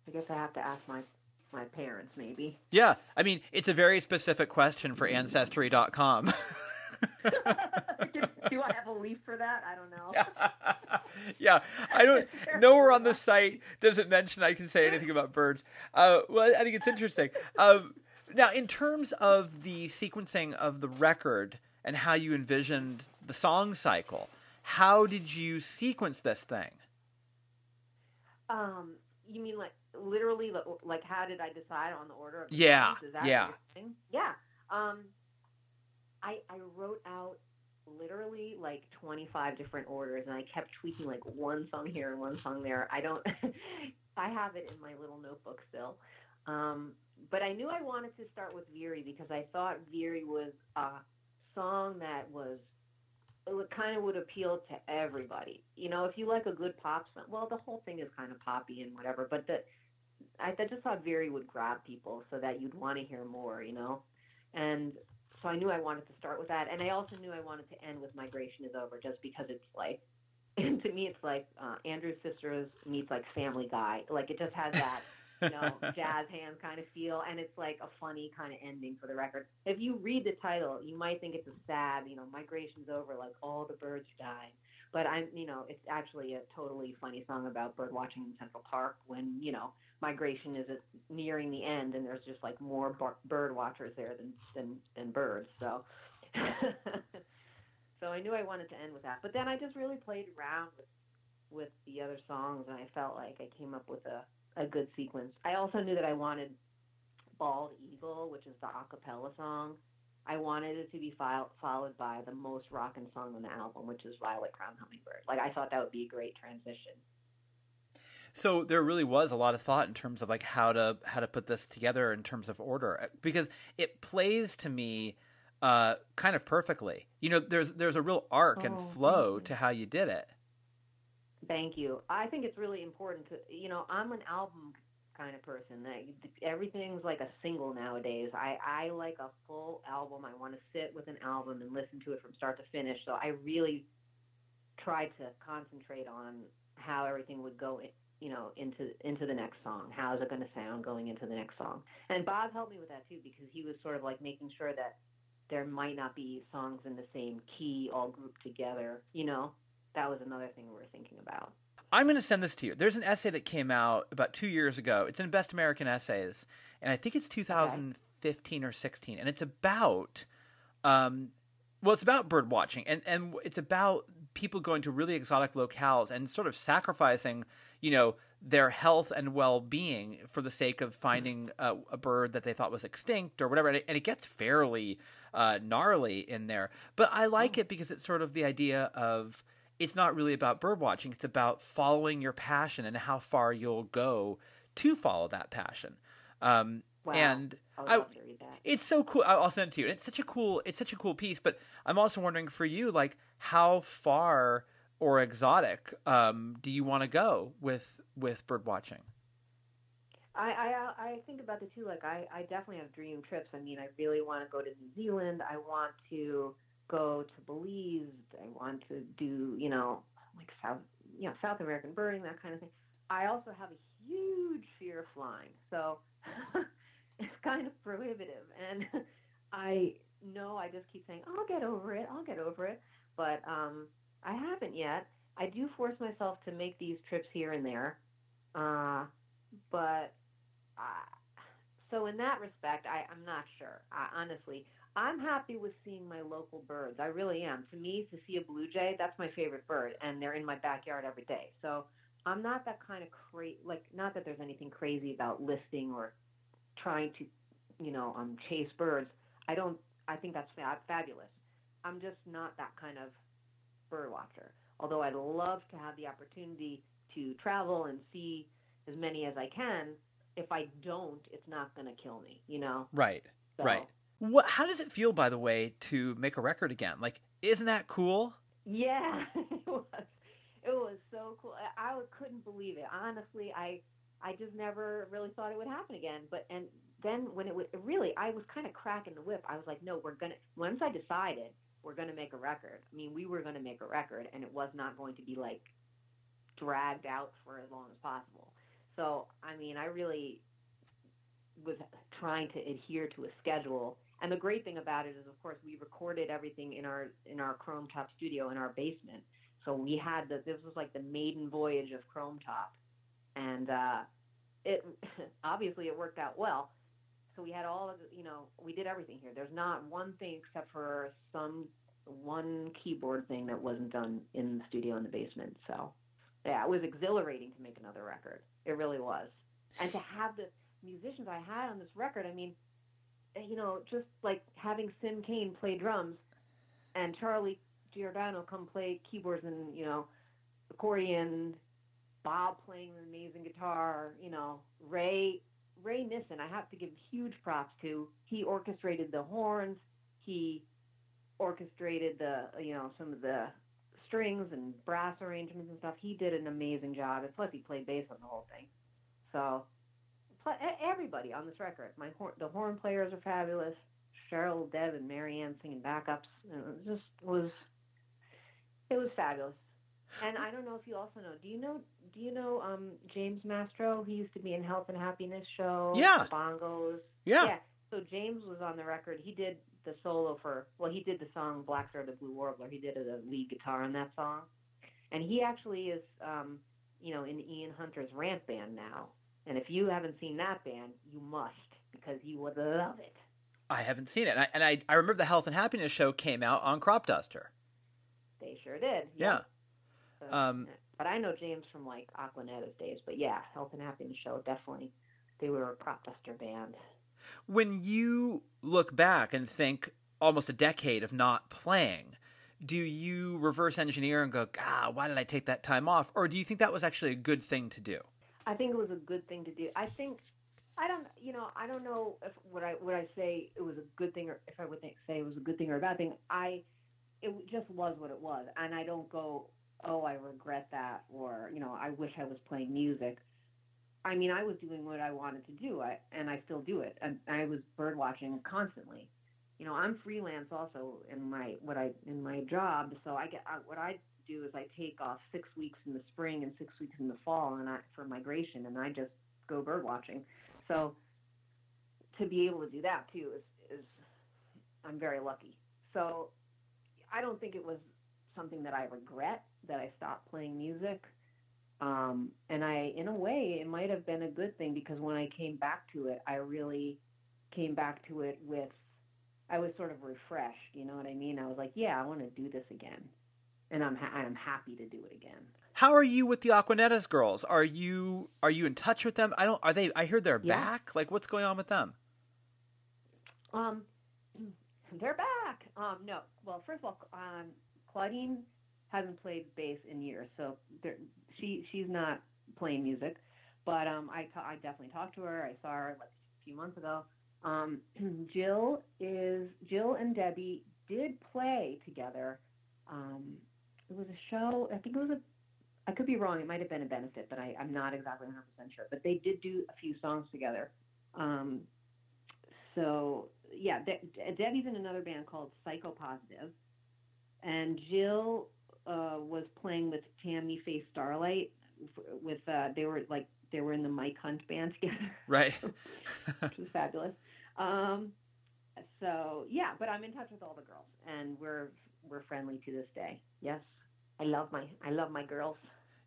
I guess I have to ask my my parents, maybe. Yeah. I mean, it's a very specific question for Ancestry dot com. Do I have a leaf for that? I don't know. Yeah, I don't. Nowhere on the site does it mention I can say anything about birds. Uh, well, I think it's interesting. Um, now, in terms of the sequencing of the record and how you envisioned the song cycle, how did you sequence this thing? Um, you mean like literally, like how did I decide on the order? Of the yeah, songs? Is that yeah, interesting? Yeah. Um, I I wrote out literally like twenty-five different orders, and I kept tweaking like one song here and one song there. I don't I have it in my little notebook still, um but I knew I wanted to start with Veery because I thought Veery was a song that was it kind of would appeal to everybody. You know, if you like a good pop song, well, the whole thing is kind of poppy and whatever, but the I, I just thought Veery would grab people so that you'd want to hear more, you know. And so I knew I wanted to start with that, and I also knew I wanted to end with Migration Is Over, just because it's like, to me, it's like uh, Andrew's Sisters meets like Family Guy. Like it just has that, you know, jazz hands kind of feel, and it's like a funny kind of ending for the record. If you read the title, you might think it's a sad, you know, Migration's Over, like all the birds are dying. But I'm, you know, it's actually a totally funny song about bird watching in Central Park when, you know, migration is nearing the end, and there's just like more bar- bird watchers there than than, than birds. So, so I knew I wanted to end with that. But then I just really played around with, with the other songs, and I felt like I came up with a, a good sequence. I also knew that I wanted Bald Eagle, which is the acapella song. I wanted it to be fil- followed by the most rockin' song on the album, which is Violet Crown Hummingbird. Like, I thought that would be a great transition. So there really was a lot of thought in terms of like how to how to put this together in terms of order, because it plays to me uh, kind of perfectly. You know, there's there's a real arc oh, and flow to how you did it. Thank you. I think it's really important to, you know, I'm an album kind of person. That everything's like a single nowadays. I, I like a full album. I want to sit with an album and listen to it from start to finish. So I really tried to concentrate on how everything would go in, you know, into into the next song. How is it going to sound going into the next song? And Bob helped me with that too, because he was sort of like making sure that there might not be songs in the same key all grouped together. You know, that was another thing we were thinking about. I'm going to send this to you. There's an essay that came out about two years ago. It's in Best American Essays, and I think it's two thousand fifteen okay. or sixteen, and it's about, um, well, it's about bird watching, and, and it's about people going to really exotic locales and sort of sacrificing, you know, their health and well-being for the sake of finding uh, a bird that they thought was extinct or whatever. And it, and it gets fairly uh, gnarly in there, but I like it because it's sort of the idea of, it's not really about bird watching. It's about following your passion and how far you'll go to follow that passion. Um, wow. And I, I it's so cool. I'll send it to you. It's such a cool, it's such a cool piece, but I'm also wondering for you, like how far or exotic um, do you want to go with, with bird watching? I, I, I think about the two. Like I, I definitely have dream trips. I mean, I really want to go to New Zealand. I want to go to Belize. I want to do, you know, like South, you know, South American birding, that kind of thing. I also have a huge fear of flying, so it's kind of prohibitive. And I know I just keep saying, I'll get over it, I'll get over it. But um, I haven't yet. I do force myself to make these trips here and there. Uh, but I, so in that respect, I, I'm not sure. I, honestly, I'm happy with seeing my local birds. I really am. To me, to see a blue jay, that's my favorite bird, and they're in my backyard every day. So I'm not that kind of crazy. Like, not that there's anything crazy about listing or trying to, you know, um, chase birds. I don't. I think that's fab- fabulous. I'm just not that kind of bird watcher. Although I'd love to have the opportunity to travel and see as many as I can. If I don't, it's not going to kill me. You know. Right. So, right. What, how does it feel, by the way, to make a record again? Like, isn't that cool? Yeah, it was. It was so cool. I couldn't believe it. Honestly, I I just never really thought it would happen again. But and then when it was, really, I was kind of cracking the whip. I was like, no, we're going to, once I decided we're going to make a record, I mean, we were going to make a record, and it was not going to be, like, dragged out for as long as possible. So, I mean, I really was trying to adhere to a schedule. And the great thing about it is, of course, we recorded everything in our in our Chrome Top studio in our basement. So we had the, this was like the maiden voyage of Chrome Top. And uh, it obviously it worked out well. So we had all of the, you know, we did everything here. There's not one thing except for some one keyboard thing that wasn't done in the studio in the basement. So, yeah, it was exhilarating to make another record. It really was. And to have the musicians I had on this record, I mean, you know, just like having Sim Kane play drums and Charlie Giordano come play keyboards and, you know, accordion, Bob playing an amazing guitar, you know, Ray, Ray Nissen, I have to give huge props to. He orchestrated the horns. He orchestrated the, you know, some of the strings and brass arrangements and stuff. He did an amazing job. And plus he played bass on the whole thing. So everybody on this record, my horn, the horn players are fabulous. Cheryl, Deb, and Marianne singing backups. It just was, it was fabulous. And I don't know if you also know. Do you know? Do you know um, James Mastro? He used to be in Health and Happiness Show. Yeah. Bongos. Yeah. yeah. So James was on the record. He did the solo for. Well, he did the song "Black Star the Blue Warbler." He did a lead guitar on that song, and he actually is, um, you know, in Ian Hunter's Rant Band now. And if you haven't seen that band, you must, because you would love it. I haven't seen it, and I, and I, I remember the Health and Happiness Show came out on Crop Duster. They sure did. Yeah. yeah. So, um, but I know James from, like, Aquanettas days. But, yeah, Health and Happiness Show, definitely. They were a Crop Duster band. When you look back and think almost a decade of not playing, do you reverse engineer and go, God, why did I take that time off? Or do you think that was actually a good thing to do? I think it was a good thing to do. I think – I don't – you know, I don't know if would I, would I say it was a good thing or if I would think, say it was a good thing or a bad thing. I – it just was what it was. And I don't go – oh, I regret that, or, you know, I wish I was playing music. I mean, I was doing what I wanted to do, I, and I still do it. And I was birdwatching constantly. You know, I'm freelance also in my what I in my job, so I get I, what I do is I take off six weeks in the spring and six weeks in the fall, and I for migration, and I just go birdwatching. So to be able to do that too is is I'm very lucky. So I don't think it was something that I regret, that I stopped playing music. Um, and I, in a way, it might have been a good thing, because when I came back to it, I really came back to it with, I was sort of refreshed, you know what I mean? I was like, yeah, I want to do this again. And I'm, ha- I'm happy to do it again. How are you with the Aquanettas girls? Are you, are you in touch with them? I don't, are they, I heard they're yeah. back. Like, what's going on with them? Um, they're back. Um, no, well, first of all, um, Claudine hasn't played bass in years, so there, she she's not playing music. But um, I I definitely talked to her. I saw her like a few months ago. Um, Jill is Jill and Debbie did play together. Um, it was a show. I think it was a. I could be wrong. It might have been a benefit, but I, I'm not exactly one hundred percent sure. But they did do a few songs together. Um, so yeah, De- Debbie's in another band called Psychopositive. And Jill uh, was playing with Tammy Faye Starlight. With uh, they were like they were in the Mike Hunt band together, right? Which was fabulous. Um, so yeah, but I'm in touch with all the girls, and we're we're friendly to this day. Yes, I love my I love my girls.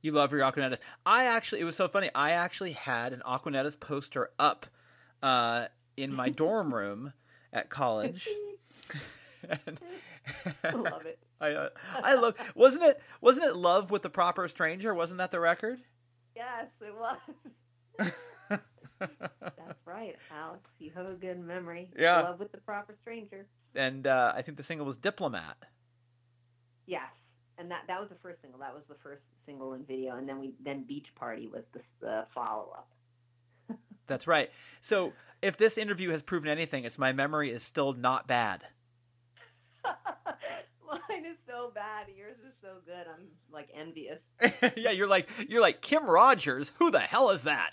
You love your Aquanettas. I actually, it was so funny. I actually had an Aquanettas poster up uh, in my dorm room at college. And, I love it. I, uh, I love. Wasn't it? Wasn't it Love with the Proper Stranger? Wasn't that the record? Yes, it was. That's right, Alex. You have a good memory. Yeah. Love with the Proper Stranger. And uh, I think the single was Diplomat. Yes, and that that was the first single. That was the first single and video, and then we then Beach Party was the, the follow up. That's right. So if this interview has proven anything, it's my memory is still not bad. Mine is so bad. Yours is so good. I'm like envious. Yeah, you're like you're like Kim Rogers. Who the hell is that?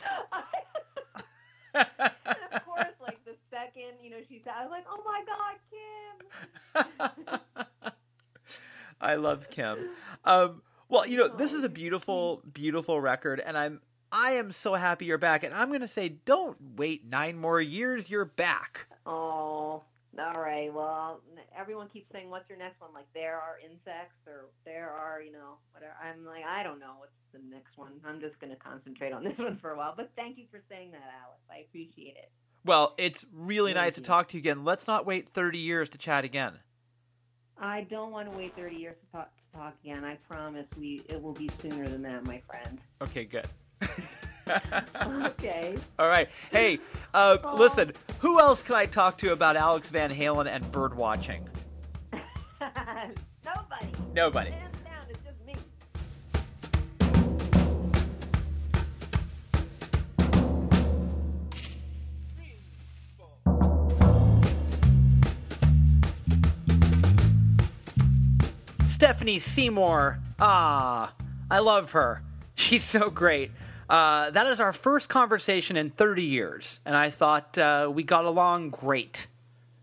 And of course, like the second, you know, she said, I was like, oh my God, Kim. I love Kim. Um, well, you know, this is a beautiful, beautiful record, and I'm I am so happy you're back. And I'm going to say, don't wait nine more years. You're back. Oh. All right. Well, everyone keeps saying, "What's your next one?" Like, there are insects, or there are, you know, whatever. I'm like, I don't know what's the next one. I'm just going to concentrate on this one for a while. But thank you for saying that, Alex. I appreciate it. Well, it's really thank nice you. to talk to you again. Let's not wait thirty years to chat again. I don't want to wait thirty years to talk, to talk again. I promise we it will be sooner than that, my friend. Okay. Good. Okay. All right. Hey, uh, listen, who else can I talk to about Alex Van Halen and bird watching? Nobody. Nobody. Hands down, it's just me. Three, four. Stephanie Seymour. Ah, I love her. She's so great. Uh, that is our first conversation in thirty years, and I thought uh, we got along great.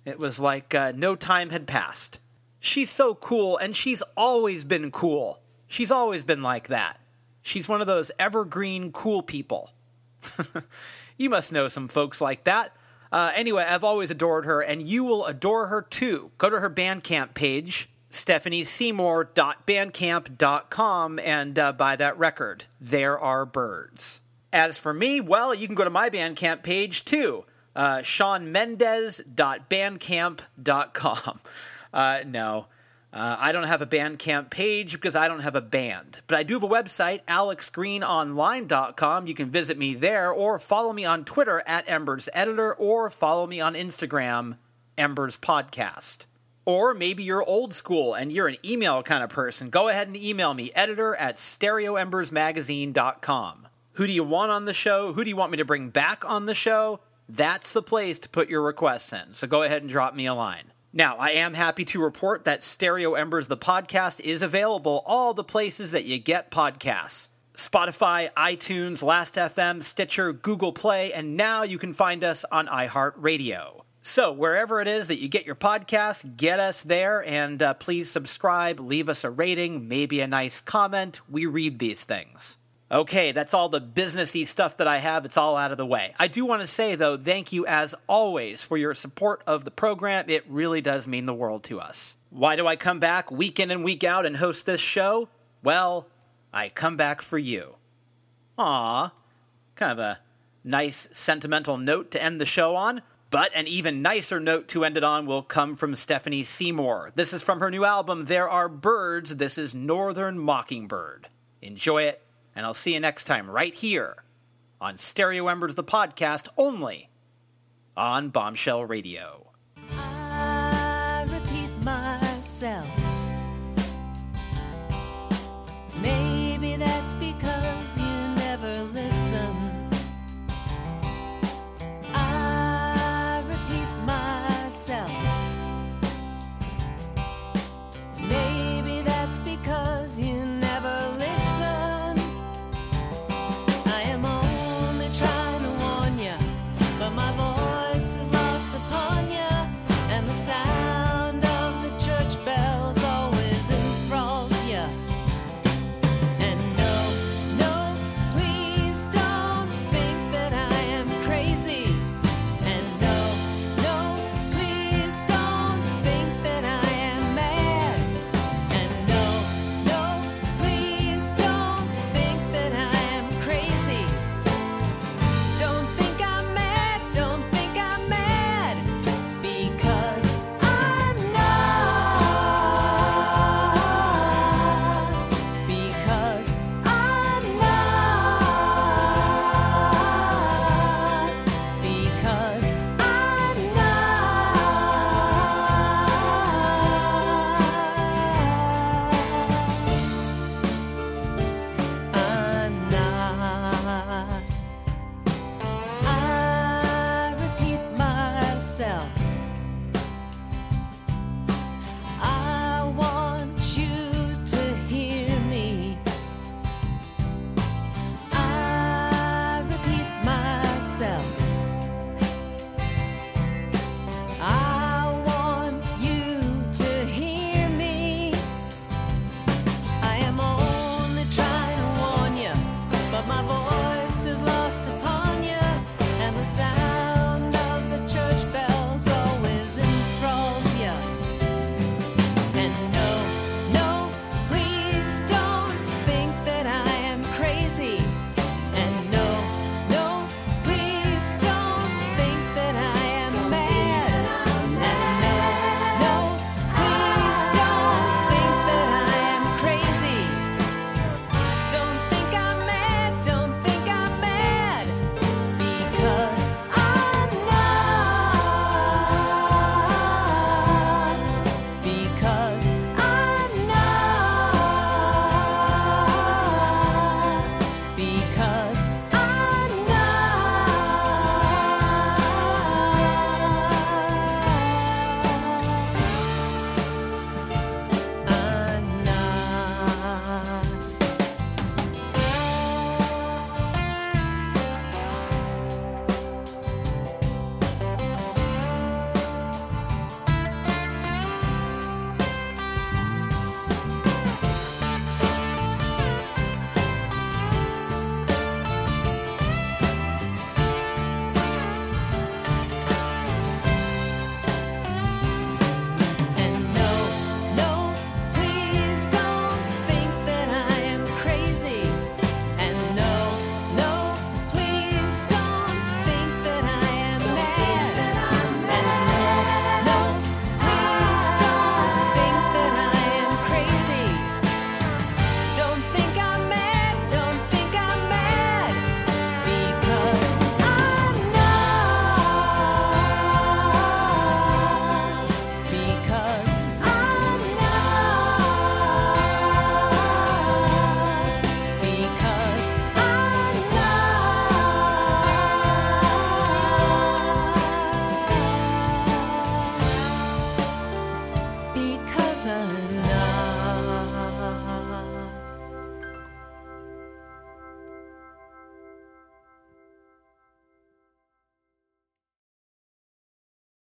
It was like uh, no time had passed. She's so cool, and she's always been cool. She's always been like that. She's one of those evergreen cool people. You must know some folks like that. Uh, anyway, I've always adored her, and you will adore her too. Go to her Bandcamp page, stephanie seymour dot bandcamp dot com, and uh, buy that record, There Are Birds. As for me, well, you can go to my Bandcamp page too, uh, sean mendez dot bandcamp dot com. Uh, no, uh, I don't have a Bandcamp page because I don't have a band, but I do have a website, alex green online dot com. You can visit me there, or follow me on Twitter at Embers Editor, or follow me on Instagram, Embers Podcast. Or maybe you're old school and you're an email kind of person. Go ahead and email me, editor at stereo embers magazine dot com. Who do you want on the show? Who do you want me to bring back on the show? That's the place to put your requests in. So go ahead and drop me a line. Now, I am happy to report that Stereo Embers, the podcast, is available all the places that you get podcasts. Spotify, iTunes, Last dot F M, Stitcher, Google Play, and now you can find us on iHeartRadio. So wherever it is that you get your podcast, get us there, and uh, please subscribe, leave us a rating, maybe a nice comment. We read these things. Okay, that's all the businessy stuff that I have. It's all out of the way. I do want to say, though, thank you as always for your support of the program. It really does mean the world to us. Why do I come back week in and week out and host this show? Well, I come back for you. Aw, kind of a nice sentimental note to end the show on. But an even nicer note to end it on will come from Stephanie Seymour. This is from her new album, There Are Birds. This is Northern Mockingbird. Enjoy it, and I'll see you next time right here on Stereo Embers, the podcast, only on Bombshell Radio.